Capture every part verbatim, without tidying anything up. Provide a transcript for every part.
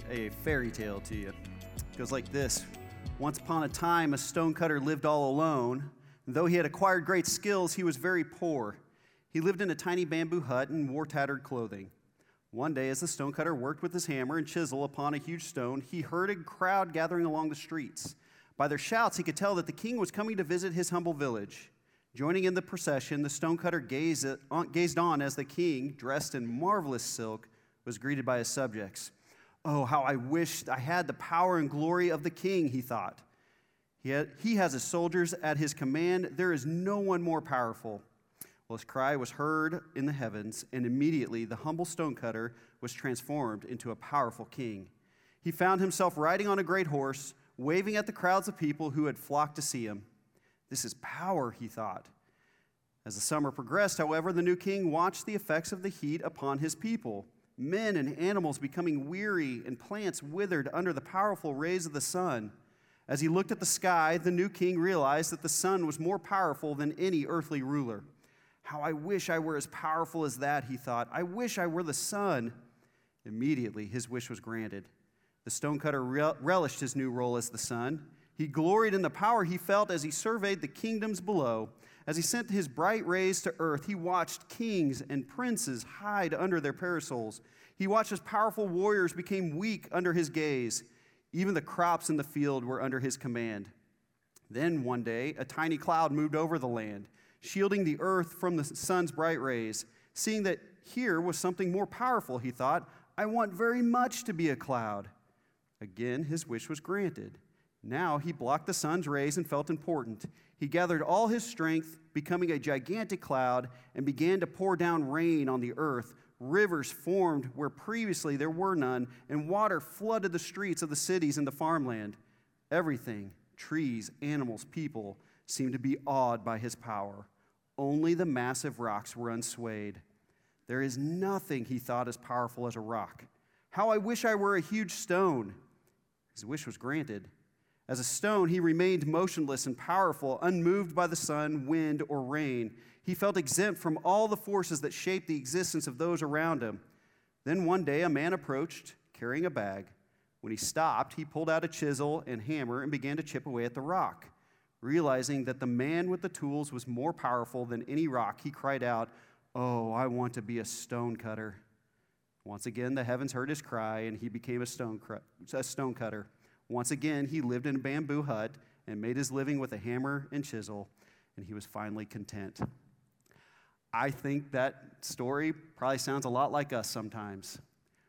telling a fairy tale to you. It goes like this. Once upon a time, a stonecutter lived all alone. And though he had acquired great skills, he was very poor. He lived in a tiny bamboo hut and wore tattered clothing. One day, as the stonecutter worked with his hammer and chisel upon a huge stone, he heard a crowd gathering along the streets. By their shouts, he could tell that the king was coming to visit his humble village. Joining in the procession, the stonecutter gazed, gazed on as the king, dressed in marvelous silk, was greeted by his subjects. Oh, how I wished I had the power and glory of the king, he thought. He, had, he has his soldiers at his command. There is no one more powerful. Well, his cry was heard in the heavens, and immediately the humble stonecutter was transformed into a powerful king. He found himself riding on a great horse, waving at the crowds of people who had flocked to see him. This is power, he thought. As the summer progressed, however, the new king watched the effects of the heat upon his people, men and animals becoming weary and plants withered under the powerful rays of the sun. As he looked at the sky, the new king realized that the sun was more powerful than any earthly ruler. How I wish I were as powerful as that, he thought. I wish I were the sun. Immediately, his wish was granted. The stonecutter rel- relished his new role as the sun. He gloried in the power he felt as he surveyed the kingdoms below. As he sent his bright rays to earth, he watched kings and princes hide under their parasols. He watched as powerful warriors became weak under his gaze. Even the crops in the field were under his command. Then one day, a tiny cloud moved over the land, shielding the earth from the sun's bright rays. Seeing that here was something more powerful, he thought, I want very much to be a cloud. Again, his wish was granted. Now he blocked the sun's rays and felt important. He gathered all his strength, becoming a gigantic cloud, and began to pour down rain on the earth. Rivers formed where previously there were none, and water flooded the streets of the cities and the farmland. Everything, trees, animals, people, seemed to be awed by his power. Only the massive rocks were unswayed. There is nothing, he thought, as powerful as a rock. How I wish I were a huge stone. His wish was granted. As a stone, he remained motionless and powerful, unmoved by the sun, wind, or rain. He felt exempt from all the forces that shaped the existence of those around him. Then one day, a man approached, carrying a bag. When he stopped, he pulled out a chisel and hammer and began to chip away at the rock. Realizing that the man with the tools was more powerful than any rock, he cried out, "Oh, I want to be a stonecutter." Once again, the heavens heard his cry, and he became a stone cr- a stonecutter. Once again, he lived in a bamboo hut and made his living with a hammer and chisel, and he was finally content. I think that story probably sounds a lot like us sometimes,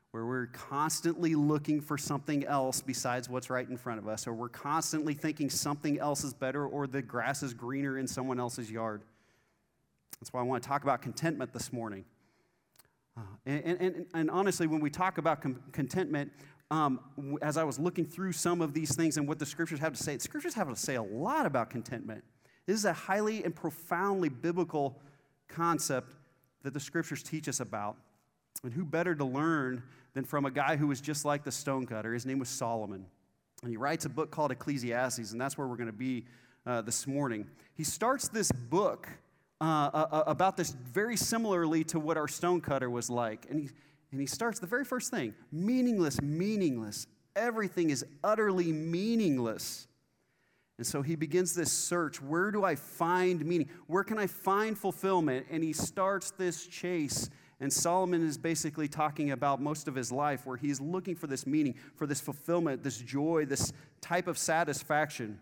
where we're constantly looking for something else besides what's right in front of us, or we're constantly thinking something else is better or the grass is greener in someone else's yard. That's why I want to talk about contentment this morning. Uh, and, and, and honestly, when we talk about com- contentment, Um, as I was looking through some of these things and what the scriptures have to say, the scriptures have to say a lot about contentment. This is a highly and profoundly biblical concept that the scriptures teach us about. And who better to learn than from a guy who was just like the stonecutter? His name was Solomon. And he writes a book called Ecclesiastes, and that's where we're going to be uh, this morning. He starts this book uh, uh, about this very similarly to what our stonecutter was like. And he And he starts the very first thing, meaningless, meaningless. Everything is utterly meaningless. And so he begins this search. Where do I find meaning? Where can I find fulfillment? And he starts this chase. And Solomon is basically talking about most of his life where he's looking for this meaning, for this fulfillment, this joy, this type of satisfaction.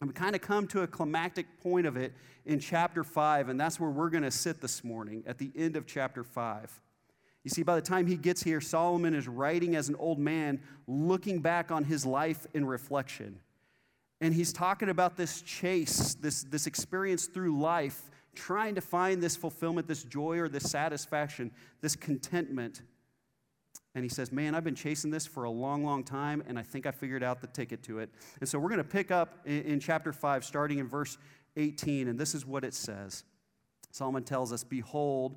And we kind of come to a climactic point of it in chapter five, and that's where we're going to sit this morning, at the end of chapter five. You see, by the time he gets here, Solomon is writing as an old man, looking back on his life in reflection. And he's talking about this chase, this, this experience through life, trying to find this fulfillment, this joy or this satisfaction, this contentment. And he says, man, I've been chasing this for a long, long time, and I think I figured out the ticket to it. And so we're going to pick up in, in chapter five, starting in verse eighteen, and this is what it says. Solomon tells us, behold,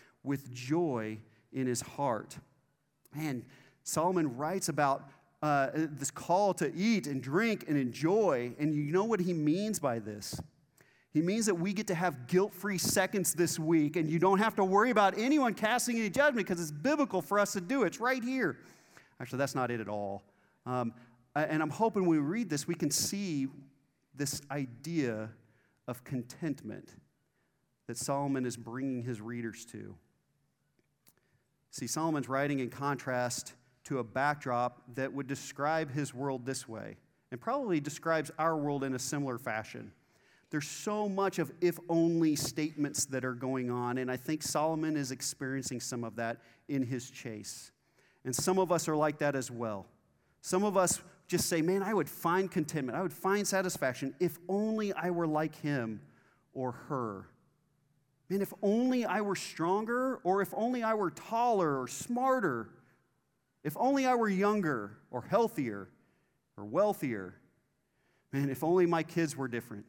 with joy in his heart." And Solomon writes about uh, this call to eat and drink and enjoy, and you know what he means by this. He means that we get to have guilt-free seconds this week, and you don't have to worry about anyone casting any judgment because it's biblical for us to do. It's right here. Actually, that's not it at all. Um, and I'm hoping when we read this, we can see this idea of contentment that Solomon is bringing his readers to. See, Solomon's writing in contrast to a backdrop that would describe his world this way, and probably describes our world in a similar fashion. There's so much of if-only statements that are going on, and I think Solomon is experiencing some of that in his chase. And some of us are like that as well. Some of us just say, man, I would find contentment, I would find satisfaction if only I were like him or her. Man, if only I were stronger, or if only I were taller or smarter, if only I were younger or healthier or wealthier. Man, if only my kids were different.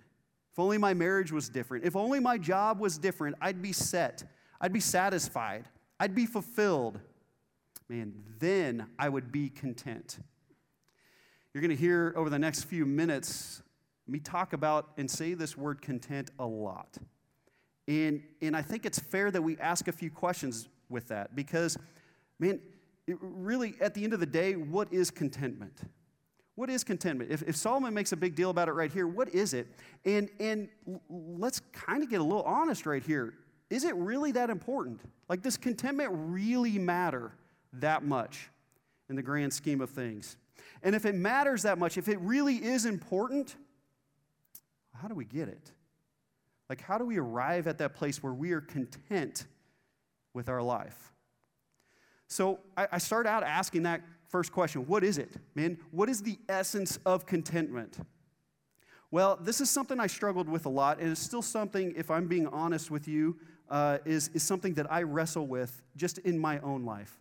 If only my marriage was different, if only my job was different, I'd be set, I'd be satisfied, I'd be fulfilled. Man, then I would be content. You're going to hear over the next few minutes me talk about and say this word content a lot. And, and I think it's fair that we ask a few questions with that, because, man, it really, at the end of the day, what is contentment? What is contentment? If, if Solomon makes a big deal about it right here, what is it? And, and let's kind of get a little honest right here. Is it really that important? Like, does contentment really matter that much in the grand scheme of things? And if it matters that much, if it really is important, how do we get it? Like, how do we arrive at that place where we are content with our life? So I, I start out asking that first question, what is it? Man, what is the essence of contentment? Well, this is something I struggled with a lot, and it's still something, if I'm being honest with you, uh, is, is something that I wrestle with just in my own life.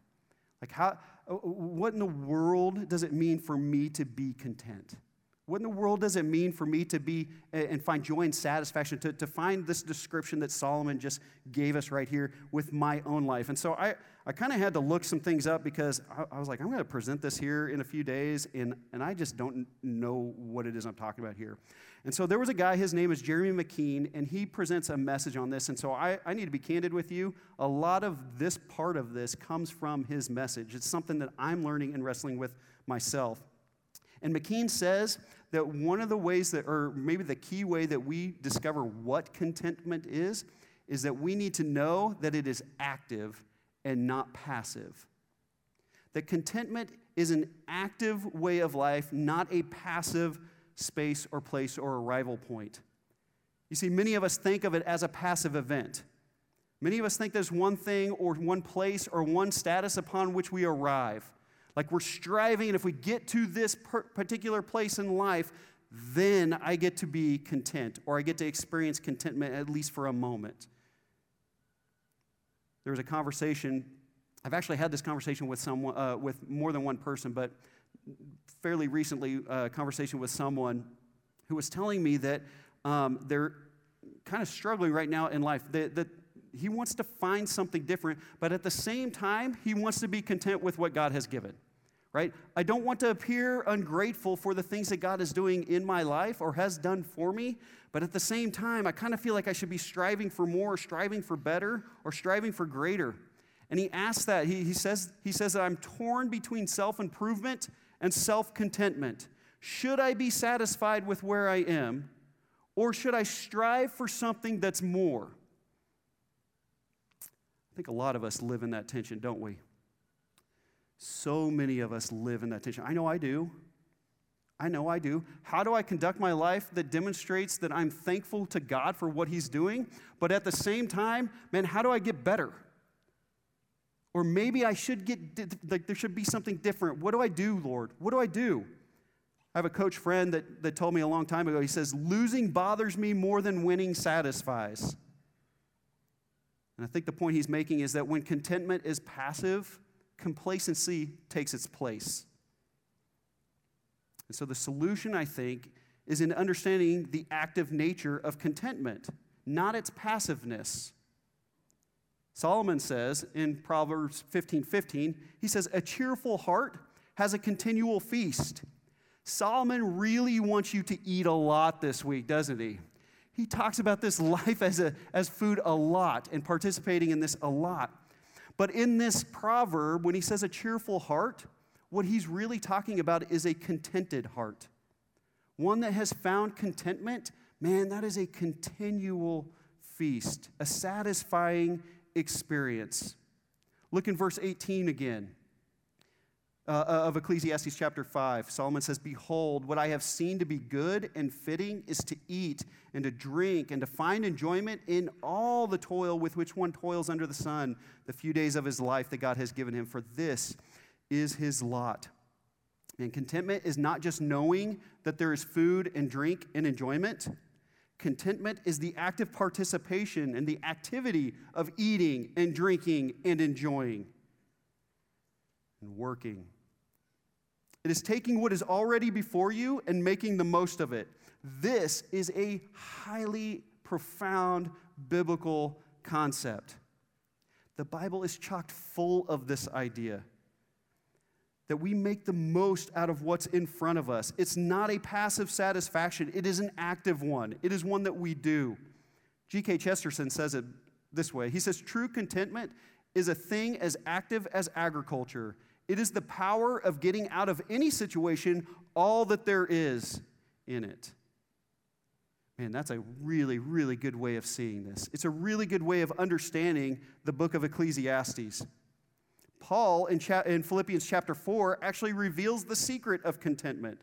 Like, how, what in the world does it mean for me to be content? What in the world does it mean for me to be and find joy and satisfaction, to, to find this description that Solomon just gave us right here with my own life? And so I, I kind of had to look some things up, because I, I was like, I'm going to present this here in a few days, and, and I just don't know what it is I'm talking about here. And so there was a guy, his name is Jeremy McKean, and he presents a message on this. And so I, I need to be candid with you. A lot of this part of this comes from his message. It's something that I'm learning and wrestling with myself. And McKean says that one of the ways that, or maybe the key way that we discover what contentment is, is that we need to know that it is active and not passive. That contentment is an active way of life, not a passive space or place or arrival point. You see, many of us think of it as a passive event. Many of us think there's one thing or one place or one status upon which we arrive. Like, we're striving, and if we get to this per- particular place in life, then I get to be content, or I get to experience contentment at least for a moment. There was a conversation. I've actually had this conversation with someone, uh, with more than one person, but fairly recently, a uh, conversation with someone who was telling me that um, they're kind of struggling right now in life. That, that He wants to find something different, but at the same time, he wants to be content with what God has given, right? I don't want to appear ungrateful for the things that God is doing in my life or has done for me, but at the same time, I kind of feel like I should be striving for more, or striving for better, or striving for greater. And he asks that. He, he says, he says that I'm torn between self-improvement and self-contentment. Should I be satisfied with where I am, or should I strive for something that's more? I think a lot of us live in that tension, don't we? So many of us live in that tension. I know I do. I know I do. How do I conduct my life that demonstrates that I'm thankful to God for what he's doing? But at the same time, man, how do I get better? Or maybe I should get, like, there should be something different. What do I do, Lord? What do I do? I have a coach friend that, that told me a long time ago, he says, losing bothers me more than winning satisfies. And I think the point he's making is that when contentment is passive, complacency takes its place. And so the solution, I think, is in understanding the active nature of contentment, not its passiveness. Solomon says in Proverbs fifteen fifteen, he says, a cheerful heart has a continual feast. Solomon really wants you to eat a lot this week, doesn't he? He talks about this life as, a, as food a lot and participating in this a lot. But in this proverb, when he says a cheerful heart, what he's really talking about is a contented heart. One that has found contentment, man, that is a continual feast, a satisfying experience. Look in verse eighteen again uh, of Ecclesiastes chapter five. Solomon says, behold, what I have seen to be good and fitting is to eat and to drink and to find enjoyment in all the toil with which one toils under the sun, the few days of his life that God has given him, for this is his lot. And contentment is not just knowing that there is food and drink and enjoyment. Contentment is the active participation and the activity of eating and drinking and enjoying and working. It is taking what is already before you and making the most of it. This is a highly profound biblical concept. The Bible is chock full of this idea, that we make the most out of what's in front of us. It's not a passive satisfaction. It is an active one. It is one that we do. G K Chesterton says it this way. He says, true contentment is a thing as active as agriculture. It is the power of getting out of any situation all that there is in it. Man, that's a really, really good way of seeing this. It's a really good way of understanding the book of Ecclesiastes. Paul, in, cha- in Philippians chapter four, actually reveals the secret of contentment.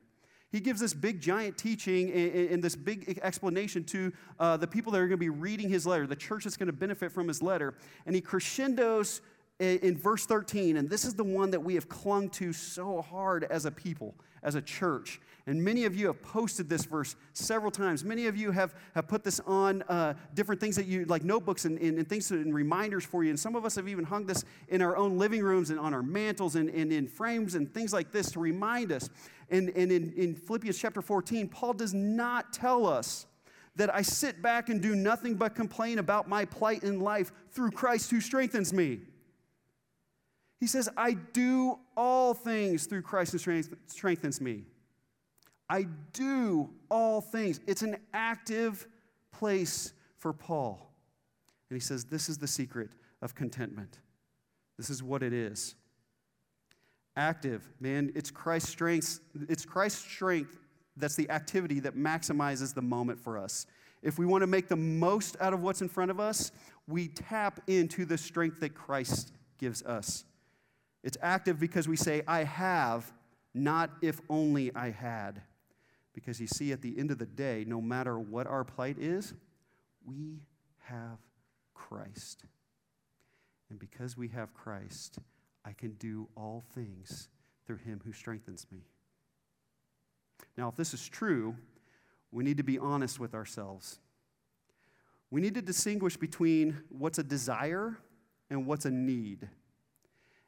He gives this big, giant teaching and, and this big explanation to uh, the people that are going to be reading his letter, the church that's going to benefit from his letter. And he crescendos in, in verse thirteen, and this is the one that we have clung to so hard as a people, as a church. And many of you have posted this verse several times. Many of you have, have put this on uh, different things that you, like notebooks and, and, and things and reminders for you. And some of us have even hung this in our own living rooms and on our mantles and, and in frames and things like this to remind us. And, and in, in Philippians chapter fourteen, Paul does not tell us that I sit back and do nothing but complain about my plight in life through Christ who strengthens me. He says, I do all things through Christ who strength, strengthens me. I do all things. It's an active place for Paul. And he says, this is the secret of contentment. This is what it is. Active, man, it's Christ's strength, it's Christ's strength that's the activity that maximizes the moment for us. If we want to make the most out of what's in front of us, we tap into the strength that Christ gives us. It's active because we say, I have, not if only I had. Because you see, at the end of the day, no matter what our plight is, we have Christ. And because we have Christ, I can do all things through him who strengthens me. Now, if this is true, we need to be honest with ourselves. We need to distinguish between what's a desire and what's a need.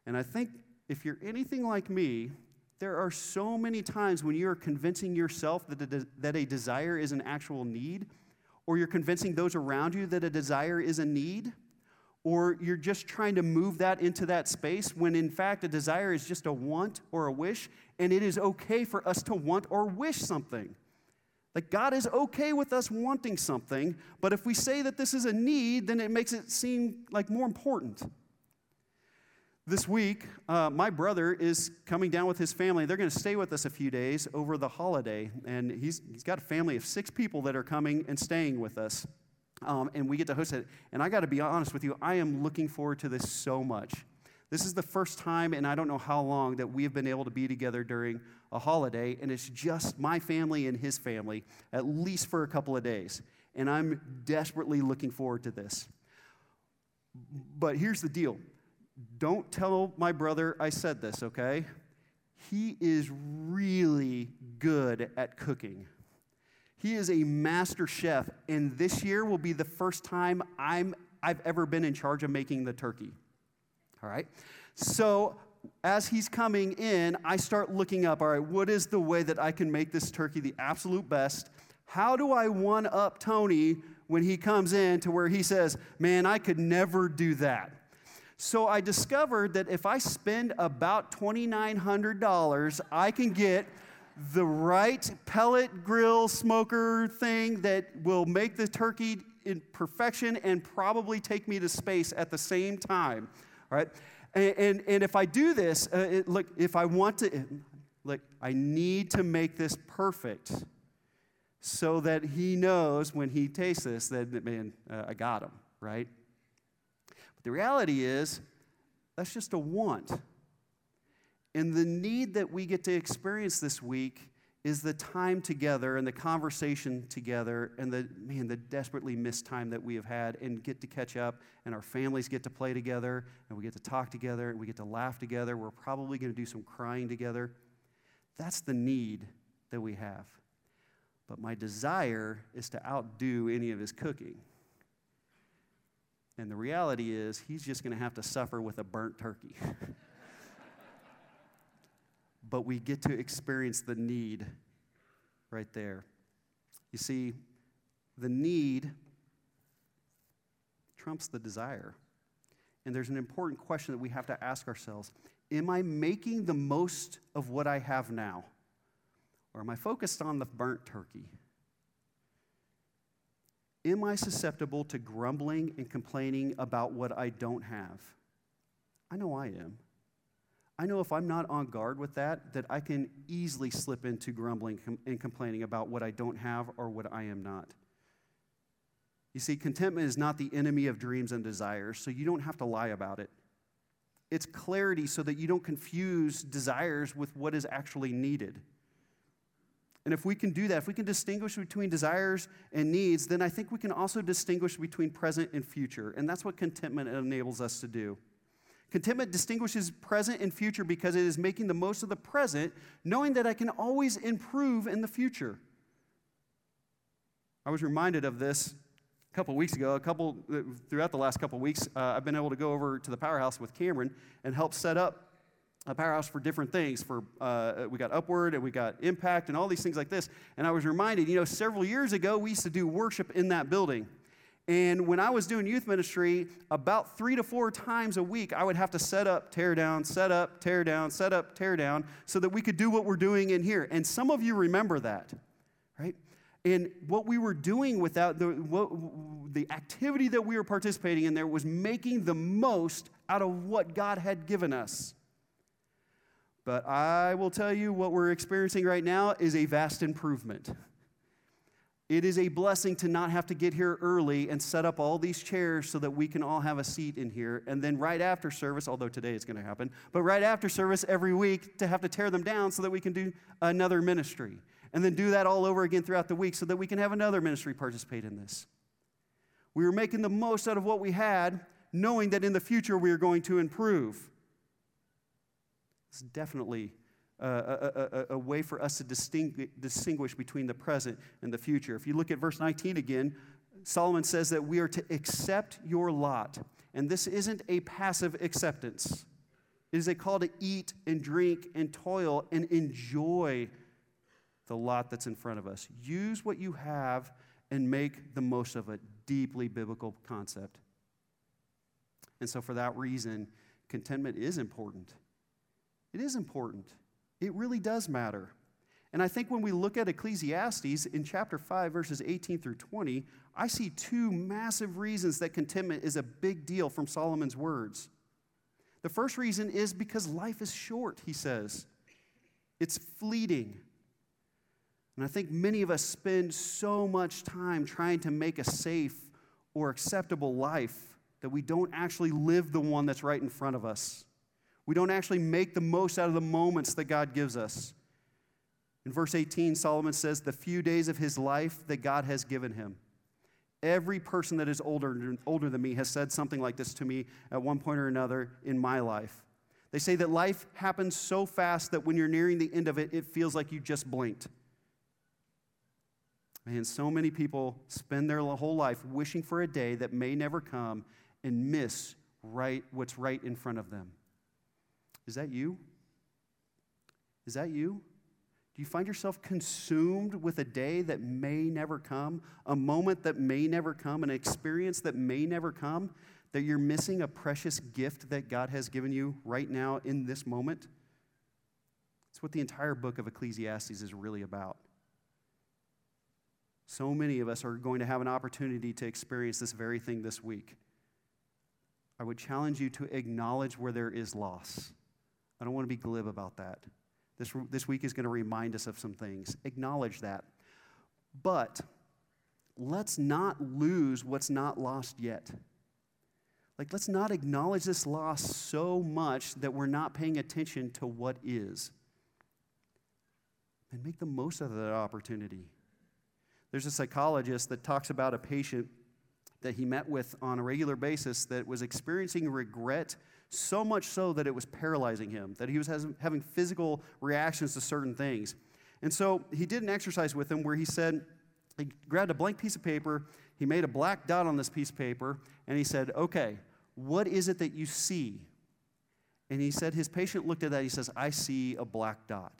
And I think if you're anything like me, there are so many times when you're convincing yourself that a, de- that a desire is an actual need, or you're convincing those around you that a desire is a need, or you're just trying to move that into that space when, in fact, a desire is just a want or a wish, and it is okay for us to want or wish something. Like, God is okay with us wanting something, but if we say that this is a need, then it makes it seem like more important. This week, uh, my brother is coming down with his family. They're going to stay with us a few days over the holiday, and he's he's got a family of six people that are coming and staying with us, um, and we get to host it. And I got to be honest with you, I am looking forward to this so much. This is the first time, and I don't know how long, that we have been able to be together during a holiday, and it's just my family and his family, at least for a couple of days. And I'm desperately looking forward to this. But here's the deal. Don't tell my brother I said this, okay? He is really good at cooking. He is a master chef, and this year will be the first time I'm, I've ever been in charge of making the turkey, all right? So as he's coming in, I start looking up, all right, what is the way that I can make this turkey the absolute best? How do I one-up Tony when he comes in to where he says, man, I could never do that? So I discovered that if I spend about twenty-nine hundred dollars, I can get the right pellet grill smoker thing that will make the turkey in perfection and probably take me to space at the same time, all right? And, and, and if I do this, uh, it, look, if I want to, it, look, I need to make this perfect so that he knows when he tastes this that, man, uh, I got him, right? But the reality is that's just a want. And the need that we get to experience this week is the time together and the conversation together and the, man, the desperately missed time that we have had and get to catch up, and our families get to play together and we get to talk together and we get to laugh together. We're probably going to do some crying together. That's the need that we have. But my desire is to outdo any of his cooking. And the reality is he's just going to have to suffer with a burnt turkey. But we get to experience the need right there. You see, the need trumps the desire. And there's an important question that we have to ask ourselves. Am I making the most of what I have now? Or am I focused on the burnt turkey? Am I susceptible to grumbling and complaining about what I don't have? I know I am. I know if I'm not on guard with that, that I can easily slip into grumbling and complaining about what I don't have or what I am not. You see, contentment is not the enemy of dreams and desires, so you don't have to lie about it. It's clarity so that you don't confuse desires with what is actually needed. And if we can do that, if we can distinguish between desires and needs, then I think we can also distinguish between present and future, and that's what contentment enables us to do. Contentment distinguishes present and future because it is making the most of the present, knowing that I can always improve in the future. I was reminded of this a couple weeks ago. A couple throughout the last couple weeks, uh, I've been able to go over to the Powerhouse with Cameron and help set up a Powerhouse for different things. For uh, we got Upward and we got Impact and all these things like this. And I was reminded, you know, several years ago we used to do worship in that building. And when I was doing youth ministry, about three to four times a week, I would have to set up, tear down, set up, tear down, set up, tear down, so that we could do what we're doing in here. And some of you remember that, right? And what we were doing with that, the, what, the activity that we were participating in there was making the most out of what God had given us. But I will tell you what we're experiencing right now is a vast improvement. It is a blessing to not have to get here early and set up all these chairs so that we can all have a seat in here. And then right after service, although today it's going to happen, but right after service every week to have to tear them down so that we can do another ministry. And then do that all over again throughout the week so that we can have another ministry participate in this. We were making the most out of what we had, knowing that in the future we are going to improve. It's definitely Uh, a, a, a way for us to distinguish, distinguish between the present and the future. If you look at verse nineteen again, Solomon says that we are to accept your lot. And this isn't a passive acceptance. It is a call to eat and drink and toil and enjoy the lot that's in front of us. Use what you have and make the most of it. Deeply biblical concept. And so for that reason, contentment is important. It is important. It really does matter. And I think when we look at Ecclesiastes in chapter five, verses eighteen through twenty, I see two massive reasons that contentment is a big deal from Solomon's words. The first reason is because life is short, he says. It's fleeting. And I think many of us spend so much time trying to make a safe or acceptable life that we don't actually live the one that's right in front of us. We don't actually make the most out of the moments that God gives us. In verse eighteen, Solomon says, the few days of his life that God has given him. Every person that is older, older than me has said something like this to me at one point or another in my life. They say that life happens so fast that when you're nearing the end of it, it feels like you just blinked. Man, so many people spend their whole life wishing for a day that may never come and miss right what's right in front of them. Is that you? Is that you? Do you find yourself consumed with a day that may never come, a moment that may never come, an experience that may never come, that you're missing a precious gift that God has given you right now in this moment? It's what the entire book of Ecclesiastes is really about. So many of us are going to have an opportunity to experience this very thing this week. I would challenge you to acknowledge where there is loss. I don't want to be glib about that. This, this week is going to remind us of some things. Acknowledge that. But let's not lose what's not lost yet. Like, let's not acknowledge this loss so much that we're not paying attention to what is. And make the most of that opportunity. There's a psychologist that talks about a patient that he met with on a regular basis that was experiencing regret so much so that it was paralyzing him, that he was having physical reactions to certain things. And so he did an exercise with him where he said, he grabbed a blank piece of paper, he made a black dot on this piece of paper, and he said, okay, what is it that you see? And he said, his patient looked at that, he says, I see a black dot.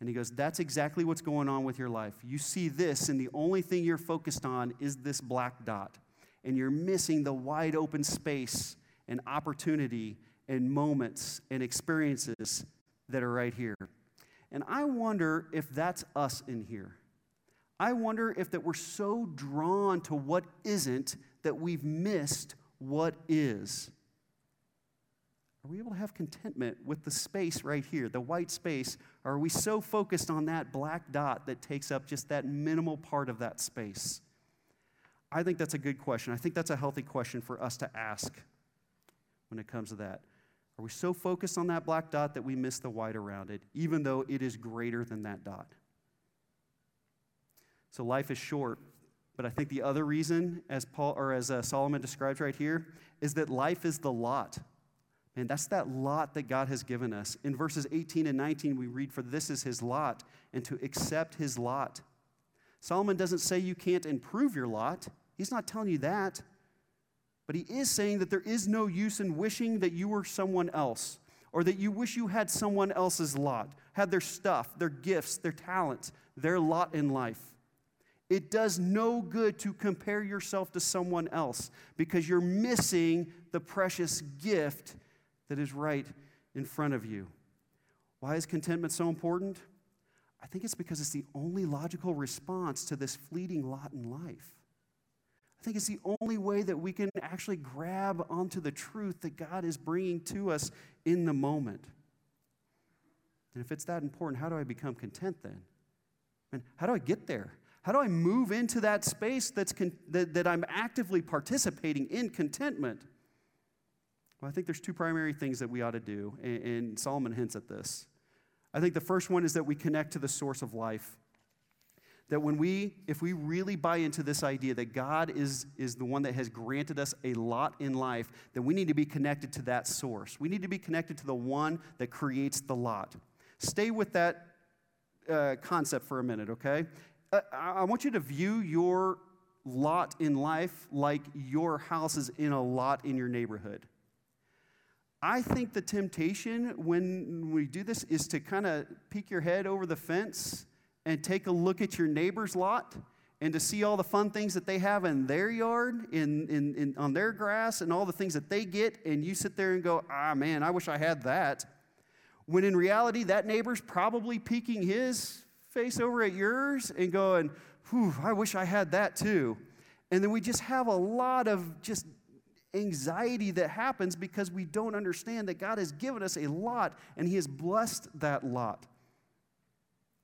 And he goes, that's exactly what's going on with your life. You see this, and the only thing you're focused on is this black dot. And you're missing the wide open space and opportunity and moments and experiences that are right here. And I wonder if that's us in here. I wonder if that we're so drawn to what isn't that we've missed what is. Are we able to have contentment with the space right here, the white space? Or are we so focused on that black dot that takes up just that minimal part of that space? I think that's a good question. I think that's a healthy question for us to ask when it comes to that. Are we so focused on that black dot that we miss the white around it, even though it is greater than that dot? So life is short. But I think the other reason, as Paul or as uh, Solomon describes right here, is that life is the lot. And that's that lot that God has given us. In verses eighteen and nineteen, we read, for this is his lot, and to accept his lot. Solomon doesn't say you can't improve your lot. He's not telling you that. But he is saying that there is no use in wishing that you were someone else, or that you wish you had someone else's lot, had their stuff, their gifts, their talents, their lot in life. It does no good to compare yourself to someone else, because you're missing the precious gift that is right in front of you. Why is contentment so important? I think it's because it's the only logical response to this fleeting lot in life. I think it's the only way that we can actually grab onto the truth that God is bringing to us in the moment. And if it's that important, how do I become content then? And how do I get there? How do I move into that space that's con- that, that I'm actively participating in contentment? Well, I think there's two primary things that we ought to do, and, and Solomon hints at this. I think the first one is that we connect to the source of life. That when we, if we really buy into this idea that God is, is the one that has granted us a lot in life, then we need to be connected to that source. We need to be connected to the one that creates the lot. Stay with that uh, concept for a minute, okay? Uh, I want you to view your lot in life like your house is in a lot in your neighborhood. I think the temptation when we do this is to kind of peek your head over the fence and take a look at your neighbor's lot and to see all the fun things that they have in their yard, in, in, in on their grass, and all the things that they get, and you sit there and go, ah, man, I wish I had that. When in reality, that neighbor's probably peeking his face over at yours and going, whew, I wish I had that too. And then we just have a lot of just anxiety that happens because we don't understand that God has given us a lot and he has blessed that lot.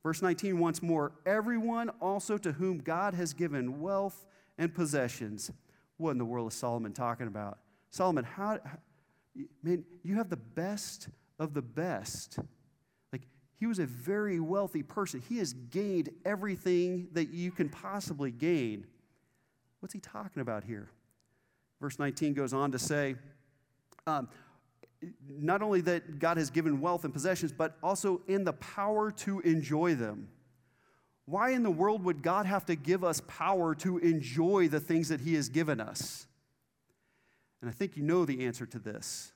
Verse nineteen once more, everyone also to whom God has given wealth and possessions. What in the world is Solomon talking about? Solomon, how, man, you have the best of the best. Like, he was a very wealthy person. He has gained everything that you can possibly gain. What's he talking about here? Verse nineteen goes on to say, um, not only that God has given wealth and possessions, but also in the power to enjoy them. Why in the world would God have to give us power to enjoy the things that he has given us? And I think you know the answer to this.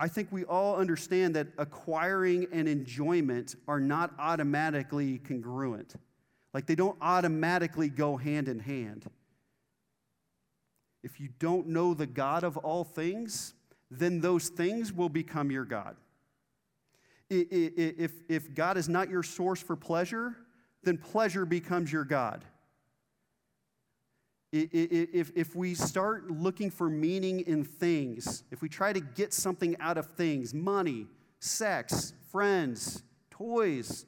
I think we all understand that acquiring and enjoyment are not automatically congruent. Like, they don't automatically go hand in hand. If you don't know the God of all things, then those things will become your God. If, if God is not your source for pleasure, then pleasure becomes your God. If, if we start looking for meaning in things, if we try to get something out of things, money, sex, friends, toys,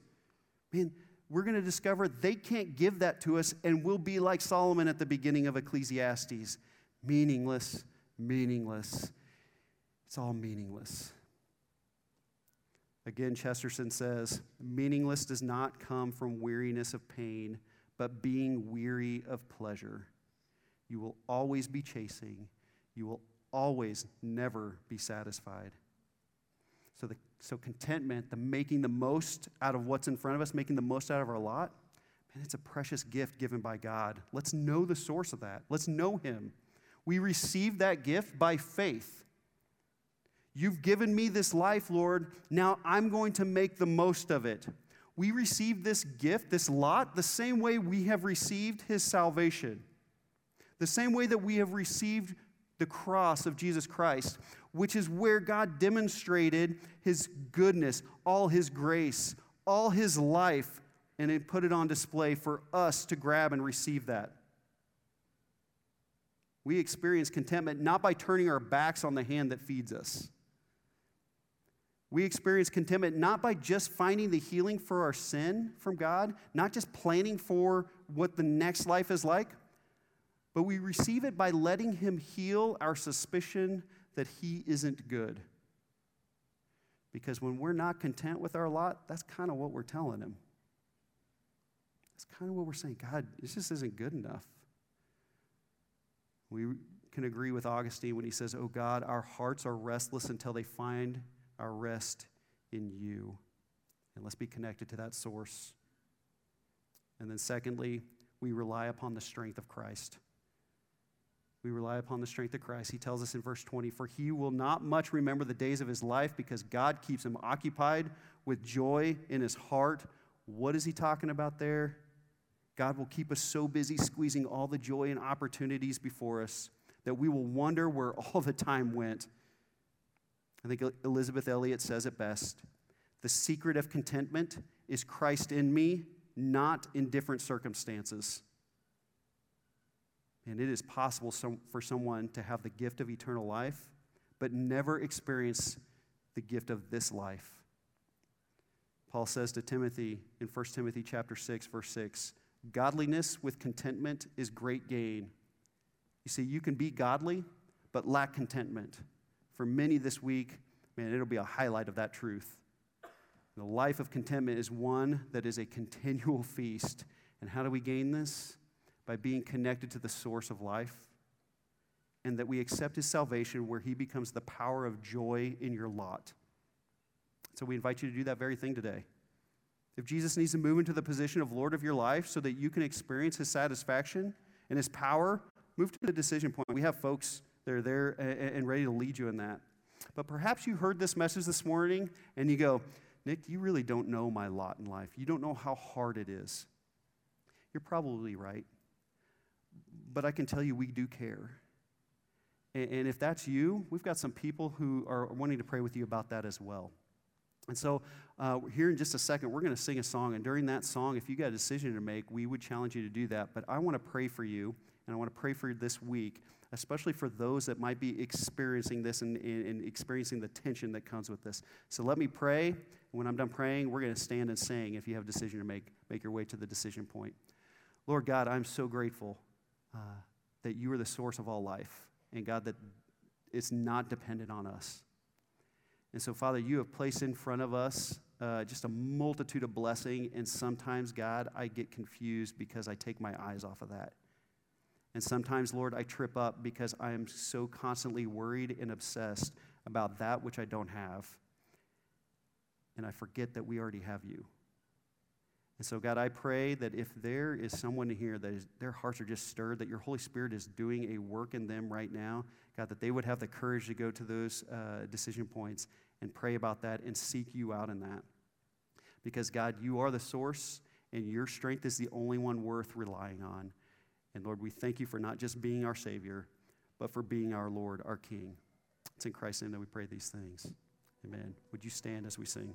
man, we're going to discover they can't give that to us, and we'll be like Solomon at the beginning of Ecclesiastes. Meaningless, meaningless. It's all meaningless. Again, Chesterton says, meaningless does not come from weariness of pain, but being weary of pleasure. You will always be chasing. You will always never be satisfied. So the so contentment, the making the most out of what's in front of us, making the most out of our lot, man, it's a precious gift given by God. Let's know the source of that. Let's know him. We receive that gift by faith. You've given me this life, Lord. Now I'm going to make the most of it. We receive this gift, this lot, the same way we have received his salvation. The same way that we have received the cross of Jesus Christ, which is where God demonstrated his goodness, all his grace, all his life, and it put it on display for us to grab and receive that. We experience contentment not by turning our backs on the hand that feeds us. We experience contentment not by just finding the healing for our sin from God, not just planning for what the next life is like, but we receive it by letting him heal our suspicion that he isn't good. Because when we're not content with our lot, that's kind of what we're telling him. That's kind of what we're saying. God, this just isn't good enough. We can agree with Augustine when he says, oh God, our hearts are restless until they find our rest in you. And let's be connected to that source. And then secondly, we rely upon the strength of Christ. We rely upon the strength of Christ. He tells us in verse twenty, for he will not much remember the days of his life because God keeps him occupied with joy in his heart. What is he talking about there? God will keep us so busy squeezing all the joy and opportunities before us that we will wonder where all the time went. I think Elizabeth Elliot says it best. The secret of contentment is Christ in me, not in different circumstances. And it is possible some, for someone to have the gift of eternal life, but never experience the gift of this life. Paul says to Timothy in First Timothy chapter six, verse six, godliness with contentment is great gain. You see, you can be godly, but lack contentment. For many this week, man, it'll be a highlight of that truth. The life of contentment is one that is a continual feast. And how do we gain this? By being connected to the source of life, and that we accept his salvation where he becomes the power of joy in your lot. So we invite you to do that very thing today. If Jesus needs to move into the position of Lord of your life so that you can experience his satisfaction and his power, move to the decision point. We have folks that are there and ready to lead you in that. But perhaps you heard this message this morning and you go, Nick, you really don't know my lot in life. You don't know how hard it is. You're probably right. But I can tell you we do care. And if that's you, we've got some people who are wanting to pray with you about that as well. And so uh, here in just a second, we're going to sing a song. And during that song, if you got a decision to make, we would challenge you to do that. But I want to pray for you, and I want to pray for you this week, especially for those that might be experiencing this and, and, and experiencing the tension that comes with this. So let me pray. When I'm done praying, we're going to stand and sing. If you have a decision to make, make your way to the decision point. Lord God, I'm so grateful uh, that you are the source of all life, and God, that it's not dependent on us. And so, Father, you have placed in front of us uh, just a multitude of blessing, and sometimes, God, I get confused because I take my eyes off of that. And sometimes, Lord, I trip up because I am so constantly worried and obsessed about that which I don't have. And I forget that we already have you. And so, God, I pray that if there is someone here that is, their hearts are just stirred, that your Holy Spirit is doing a work in them right now, God, that they would have the courage to go to those uh, decision points and pray about that and seek you out in that. Because, God, you are the source, and your strength is the only one worth relying on. And, Lord, we thank you for not just being our Savior, but for being our Lord, our King. It's in Christ's name that we pray these things. Amen. Would you stand as we sing?